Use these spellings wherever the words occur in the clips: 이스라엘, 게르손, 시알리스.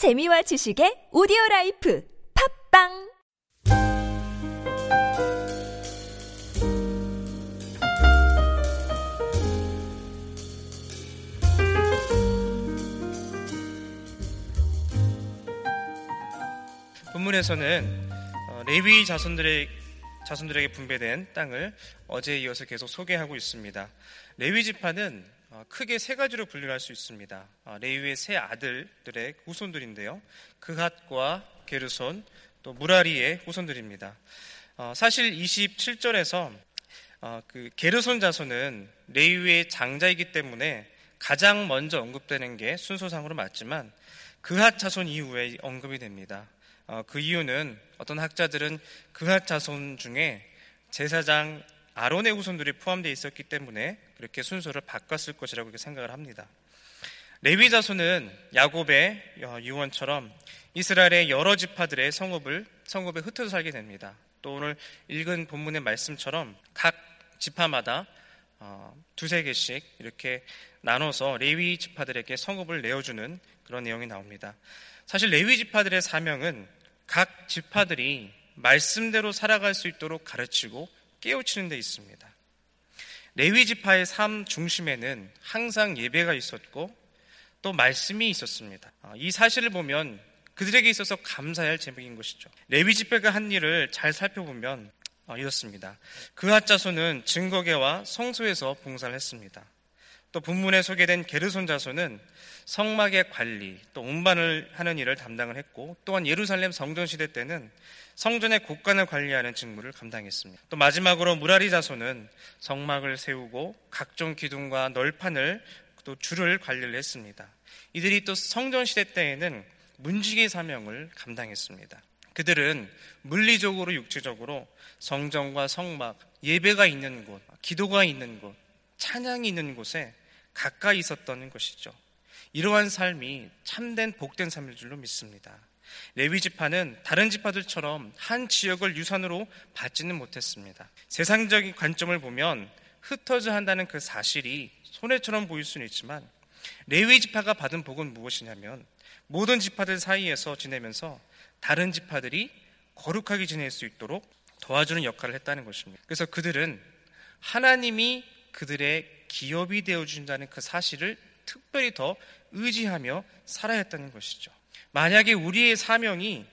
재미와 지식의 오디오라이프 팝빵! 본문에서는 레위 자손들에게 분배된 땅을 어제에 이어서 계속 소개하고 있습니다. 레위 지파는 크게 세 가지로 분류할 수 있습니다. 레위의 세 아들들의 후손들인데요, 그핫과 게르손, 또 무라리의 후손들입니다. 사실 27절에서 그 게르손 자손은 레위의 장자이기 때문에 가장 먼저 언급되는 게 순서상으로 맞지만 그핫 자손 이후에 언급이 됩니다. 그 이유는 어떤 학자들은 그핫 자손 중에 제사장 아론의 후손들이 포함되어 있었기 때문에 그렇게 순서를 바꿨을 것이라고 생각을 합니다. 레위 자손은 야곱의 유언처럼 이스라엘의 여러 지파들의 성읍에 흩어져 살게 됩니다. 또 오늘 읽은 본문의 말씀처럼 각 지파마다 두세 개씩 이렇게 나눠서 레위 지파들에게 성읍을 내어주는 그런 내용이 나옵니다. 사실 레위 지파들의 사명은 각 지파들이 말씀대로 살아갈 수 있도록 가르치고 깨우치는 데 있습니다. 레위 지파의 삶 중심에는 항상 예배가 있었고 또 말씀이 있었습니다. 이 사실을 보면 그들에게 있어서 감사할 제목인 것이죠. 레위 지파가 한 일을 잘 살펴보면 이렇습니다. 그핫 자손은 증거궤와 성소에서 봉사를 했습니다. 또 본문에 소개된 게르손 자손은 성막의 관리, 또 운반을 하는 일을 담당을 했고, 또한 예루살렘 성전 시대 때는 성전의 곳간을 관리하는 직무를 감당했습니다. 또 마지막으로 무라리 자손은 성막을 세우고 각종 기둥과 널판을 또 줄을 관리를 했습니다. 이들이 또 성전 시대 때에는 문지기 사명을 감당했습니다. 그들은 물리적으로 육체적으로 성전과 성막, 예배가 있는 곳, 기도가 있는 곳, 찬양이 있는 곳에 가까이 있었던 것이죠. 이러한 삶이 참된 복된 삶일 줄로 믿습니다. 레위 지파는 다른 지파들처럼 한 지역을 유산으로 받지는 못했습니다. 세상적인 관점을 보면 흩어져 한다는 그 사실이 손해처럼 보일 수는 있지만 레위 지파가 받은 복은 무엇이냐면 모든 지파들 사이에서 지내면서 다른 지파들이 거룩하게 지낼 수 있도록 도와주는 역할을 했다는 것입니다. 그래서 그들은 하나님이 그들의 기업이 되어준다는 그 사실을 특별히 더 의지하며 살아야 했다는 것이죠. 만약에 우리의 사명이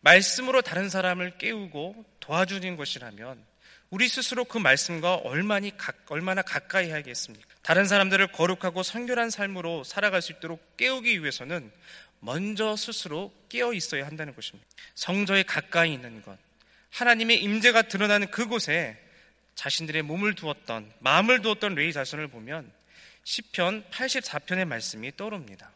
말씀으로 다른 사람을 깨우고 도와주는 것이라면 우리 스스로 그 말씀과 얼마나 가까이 해야겠습니까? 다른 사람들을 거룩하고 성결한 삶으로 살아갈 수 있도록 깨우기 위해서는 먼저 스스로 깨어 있어야 한다는 것입니다. 성전에 가까이 있는 것, 하나님의 임재가 드러나는 그곳에 자신들의 마음을 두었던 레위 자손을 보면 시편 84편의 말씀이 떠오릅니다.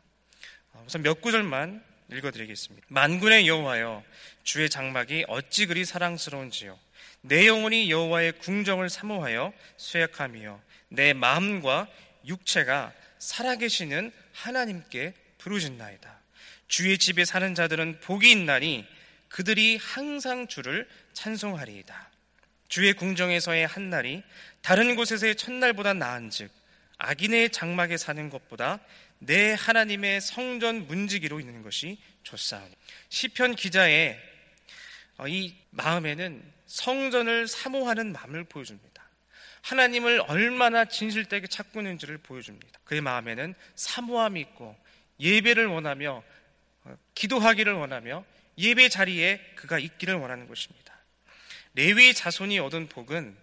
우선 몇 구절만 읽어드리겠습니다. 만군의 여호와여, 주의 장막이 어찌 그리 사랑스러운지요. 내 영혼이 여호와의 궁정을 사모하여 쇠약함이여, 내 마음과 육체가 살아계시는 하나님께 부르짖나이다. 주의 집에 사는 자들은 복이 있나니 그들이 항상 주를 찬송하리이다. 주의 궁정에서의 한 날이 다른 곳에서의 첫날보다 나은즉 악인의 장막에 사는 것보다 내 하나님의 성전 문지기로 있는 것이 좋사오니. 시편 기자의 이 마음에는 성전을 사모하는 마음을 보여줍니다. 하나님을 얼마나 진실되게 찾고 있는지를 보여줍니다. 그의 마음에는 사모함이 있고 예배를 원하며 기도하기를 원하며 예배 자리에 그가 있기를 원하는 것입니다. 레위 자손이 얻은 복은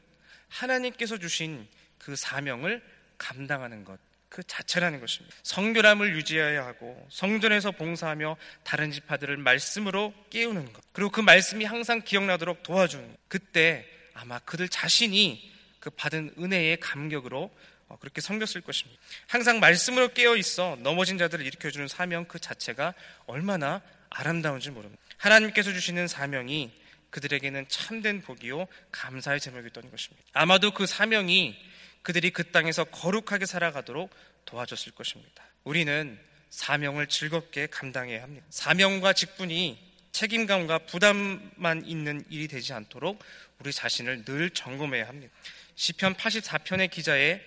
하나님께서 주신 그 사명을 감당하는 것 그 자체라는 것입니다. 성결함을 유지해야 하고 성전에서 봉사하며 다른 지파들을 말씀으로 깨우는 것, 그리고 그 말씀이 항상 기억나도록 도와주는 것. 그때 아마 그들 자신이 그 받은 은혜의 감격으로 그렇게 섬겼을 것입니다. 항상 말씀으로 깨어있어 넘어진 자들을 일으켜주는 사명 그 자체가 얼마나 아름다운지 모릅니다. 하나님께서 주시는 사명이 그들에게는 참된 복이요 감사의 제목이었던 것입니다. 아마도 그 사명이 그들이 그 땅에서 거룩하게 살아가도록 도와줬을 것입니다. 우리는 사명을 즐겁게 감당해야 합니다. 사명과 직분이 책임감과 부담만 있는 일이 되지 않도록 우리 자신을 늘 점검해야 합니다. 시편 84편의 기자의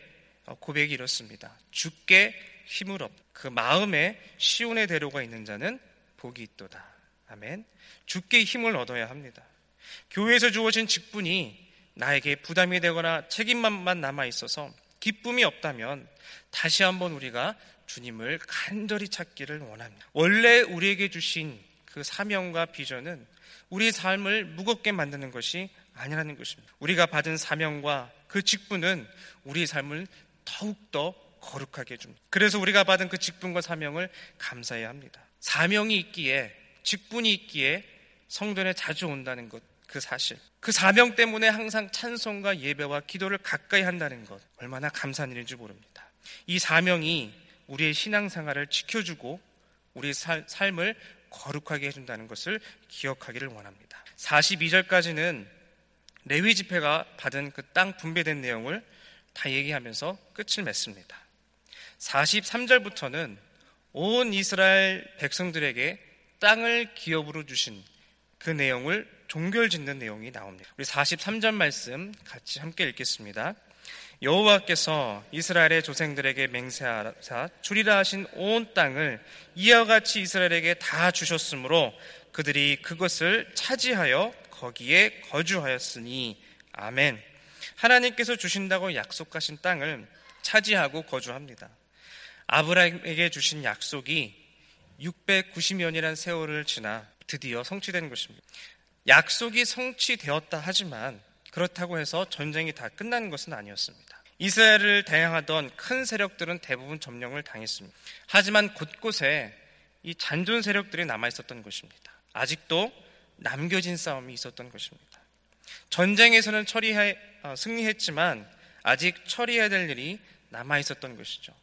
고백이 이렇습니다. 주께 힘을 얻고 그 마음에 시온의 대로가 있는 자는 복이 있도다. 아멘. 주께 힘을 얻어야 합니다. 교회에서 주어진 직분이 나에게 부담이 되거나 책임만 남아있어서 기쁨이 없다면 다시 한번 우리가 주님을 간절히 찾기를 원합니다. 원래 우리에게 주신 그 사명과 비전은 우리의 삶을 무겁게 만드는 것이 아니라는 것입니다. 우리가 받은 사명과 그 직분은 우리의 삶을 더욱더 거룩하게 해줍니다. 그래서 우리가 받은 그 직분과 사명을 감사해야 합니다. 사명이 있기에, 직분이 있기에 성전에 자주 온다는 것, 그 사실, 그 사명 때문에 항상 찬송과 예배와 기도를 가까이 한다는 것, 얼마나 감사한 일인지 모릅니다. 이 사명이 우리의 신앙생활을 지켜주고 우리의 삶을 거룩하게 해준다는 것을 기억하기를 원합니다. 42절까지는 레위 지파가 받은 그 땅 분배된 내용을 다 얘기하면서 끝을 맺습니다. 43절부터는 온 이스라엘 백성들에게 땅을 기업으로 주신 그 내용을 종결짓는 내용이 나옵니다. 우리 43절 말씀 같이 함께 읽겠습니다. 여호와께서 이스라엘의 조상들에게 맹세하사 주리라 하신 온 땅을 이와 같이 이스라엘에게 다 주셨으므로 그들이 그것을 차지하여 거기에 거주하였으니. 아멘. 하나님께서 주신다고 약속하신 땅을 차지하고 거주합니다. 아브라함에게 주신 약속이 690년이란 세월을 지나 드디어 성취된 것입니다. 약속이 성취되었다 하지만 그렇다고 해서 전쟁이 다 끝난 것은 아니었습니다. 이스라엘을 대항하던 큰 세력들은 대부분 점령을 당했습니다. 하지만 곳곳에 이 잔존 세력들이 남아있었던 것입니다. 아직도 남겨진 싸움이 있었던 것입니다. 전쟁에서는 승리했지만 아직 처리해야 될 일이 남아있었던 것이죠.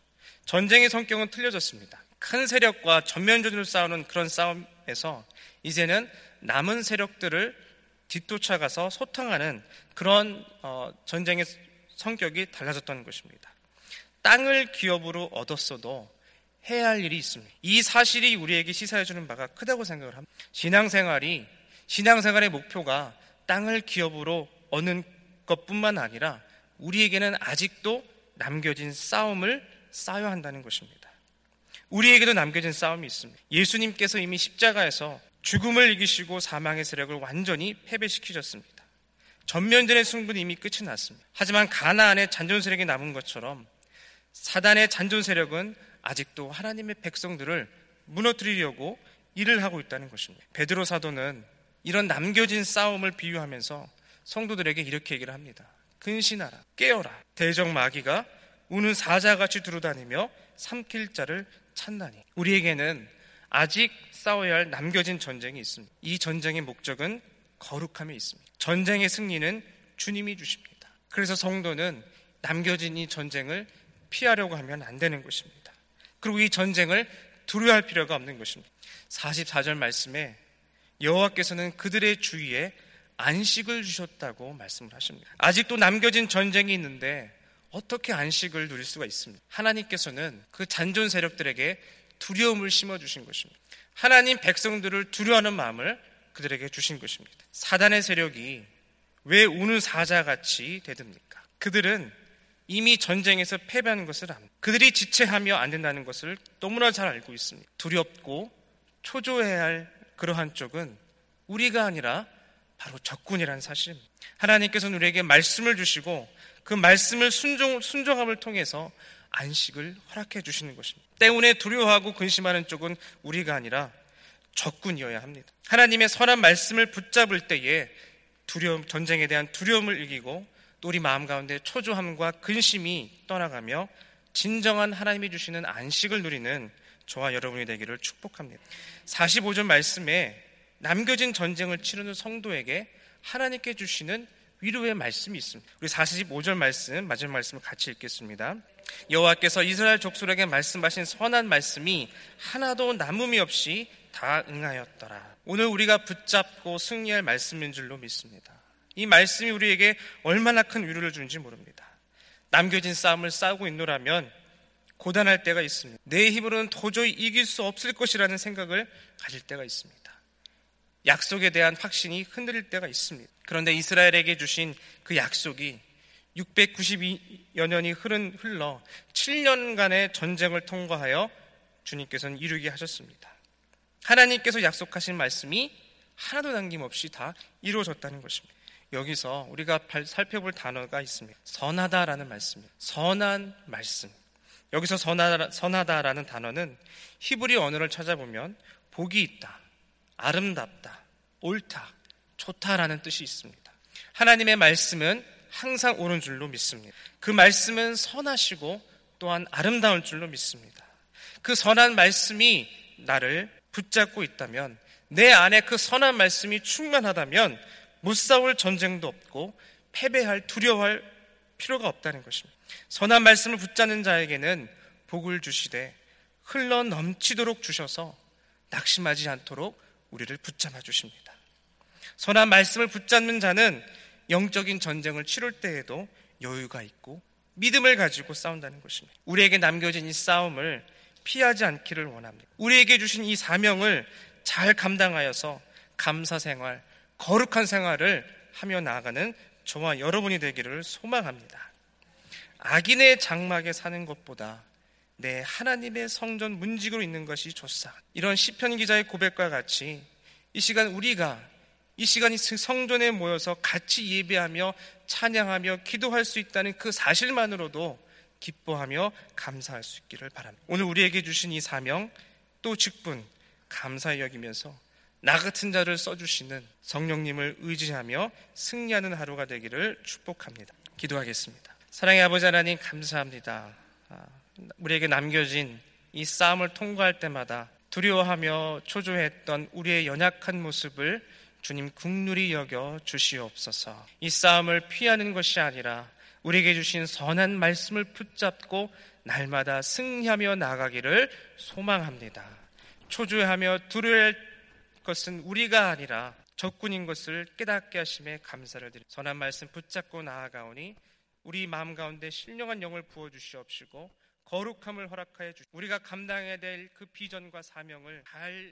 전쟁의 성격은 틀려졌습니다. 큰 세력과 전면전으로 싸우는 그런 싸움에서 이제는 남은 세력들을 뒤쫓아가서 소탕하는 그런 전쟁의 성격이 달라졌던 것입니다. 땅을 기업으로 얻었어도 해야 할 일이 있습니다. 이 사실이 우리에게 시사해주는 바가 크다고 생각을 합니다. 신앙생활의 목표가 땅을 기업으로 얻는 것뿐만 아니라 우리에게는 아직도 남겨진 싸움을 싸워야 한다는 것입니다. 우리에게도 남겨진 싸움이 있습니다. 예수님께서 이미 십자가에서 죽음을 이기시고 사망의 세력을 완전히 패배시키셨습니다. 전면전의 승부는 이미 끝이 났습니다. 하지만 가나안의 잔존 세력이 남은 것처럼 사단의 잔존 세력은 아직도 하나님의 백성들을 무너뜨리려고 일을 하고 있다는 것입니다. 베드로 사도는 이런 남겨진 싸움을 비유하면서 성도들에게 이렇게 얘기를 합니다. 근신하라, 깨어라. 대적 마귀가 우는 사자같이 두루다니며 삼킬 자를 찾나니. 우리에게는 아직 싸워야 할 남겨진 전쟁이 있습니다. 이 전쟁의 목적은 거룩함에 있습니다. 전쟁의 승리는 주님이 주십니다. 그래서 성도는 남겨진 이 전쟁을 피하려고 하면 안 되는 것입니다. 그리고 이 전쟁을 두려워할 필요가 없는 것입니다. 44절 말씀에 여호와께서는 그들의 주위에 안식을 주셨다고 말씀을 하십니다. 아직도 남겨진 전쟁이 있는데 어떻게 안식을 누릴 수가 있습니까? 하나님께서는 그 잔존 세력들에게 두려움을 심어주신 것입니다. 하나님 백성들을 두려워하는 마음을 그들에게 주신 것입니다. 사단의 세력이 왜 우는 사자같이 대듭니까? 그들은 이미 전쟁에서 패배한 것을 압니다. 그들이 지체하며 안 된다는 것을 너무나 잘 알고 있습니다. 두렵고 초조해야 할 그러한 쪽은 우리가 아니라 바로 적군이라는 사실입니다. 하나님께서는 우리에게 말씀을 주시고 그 말씀을 순종함을 통해서 안식을 허락해 주시는 것입니다. 때문에 두려워하고 근심하는 쪽은 우리가 아니라 적군이어야 합니다. 하나님의 선한 말씀을 붙잡을 때에 전쟁에 대한 두려움을 이기고 또 우리 마음 가운데 초조함과 근심이 떠나가며 진정한 하나님이 주시는 안식을 누리는 저와 여러분이 되기를 축복합니다. 45절 말씀에 남겨진 전쟁을 치르는 성도에게 하나님께 주시는 위로의 말씀이 있습니다. 우리 45절 말씀, 마지막 말씀을 같이 읽겠습니다. 여호와께서 이스라엘 족속에게 말씀하신 선한 말씀이 하나도 남음이 없이 다 응하였더라. 오늘 우리가 붙잡고 승리할 말씀인 줄로 믿습니다. 이 말씀이 우리에게 얼마나 큰 위로를 주는지 모릅니다. 남겨진 싸움을 싸우고 있노라면 고단할 때가 있습니다. 내 힘으로는 도저히 이길 수 없을 것이라는 생각을 가질 때가 있습니다. 약속에 대한 확신이 흔들릴 때가 있습니다. 그런데 이스라엘에게 주신 그 약속이 692여 년이 흘러 7년간의 전쟁을 통과하여 주님께서는 이루게 하셨습니다. 하나님께서 약속하신 말씀이 하나도 남김없이 다 이루어졌다는 것입니다. 여기서 우리가 살펴볼 단어가 있습니다. 선하다라는 말씀입니다. 선한 말씀. 여기서 선하다라는 단어는 히브리 언어를 찾아보면 복이 있다, 아름답다, 옳다, 좋다라는 뜻이 있습니다. 하나님의 말씀은 항상 옳은 줄로 믿습니다. 그 말씀은 선하시고 또한 아름다운 줄로 믿습니다. 그 선한 말씀이 나를 붙잡고 있다면, 내 안에 그 선한 말씀이 충만하다면 못 싸울 전쟁도 없고 패배할, 두려워할 필요가 없다는 것입니다. 선한 말씀을 붙잡는 자에게는 복을 주시되 흘러 넘치도록 주셔서 낙심하지 않도록 우리를 붙잡아 주십니다. 선한 말씀을 붙잡는 자는 영적인 전쟁을 치룰 때에도 여유가 있고 믿음을 가지고 싸운다는 것입니다. 우리에게 남겨진 이 싸움을 피하지 않기를 원합니다. 우리에게 주신 이 사명을 잘 감당하여서 감사 생활, 거룩한 생활을 하며 나아가는 저와 여러분이 되기를 소망합니다. 악인의 장막에 사는 것보다 내 하나님의 성전 문지기로 있는 것이 좋사. 이런 시편 기자의 고백과 같이 이 시간 우리가 이 시간이 성전에 모여서 같이 예배하며 찬양하며 기도할 수 있다는 그 사실만으로도 기뻐하며 감사할 수 있기를 바랍니다. 오늘 우리에게 주신 이 사명 또 직분 감사히 여기면서 나 같은 자를 써주시는 성령님을 의지하며 승리하는 하루가 되기를 축복합니다. 기도하겠습니다. 사랑의 아버지 하나님, 감사합니다. 우리에게 남겨진 이 싸움을 통과할 때마다 두려워하며 초조했던 우리의 연약한 모습을 주님 긍휼히 여겨 주시옵소서. 이 싸움을 피하는 것이 아니라 우리에게 주신 선한 말씀을 붙잡고 날마다 승리하며 나가기를 소망합니다. 초조해하며 두려워할 것은 우리가 아니라 적군인 것을 깨닫게 하심에 감사를 드립니다. 선한 말씀 붙잡고 나아가오니 우리 마음 가운데 신령한 영을 부어주시옵시고 거룩함을 허락하여 주시옵소서. 우리가 감당해야 될 그 비전과 사명을 잘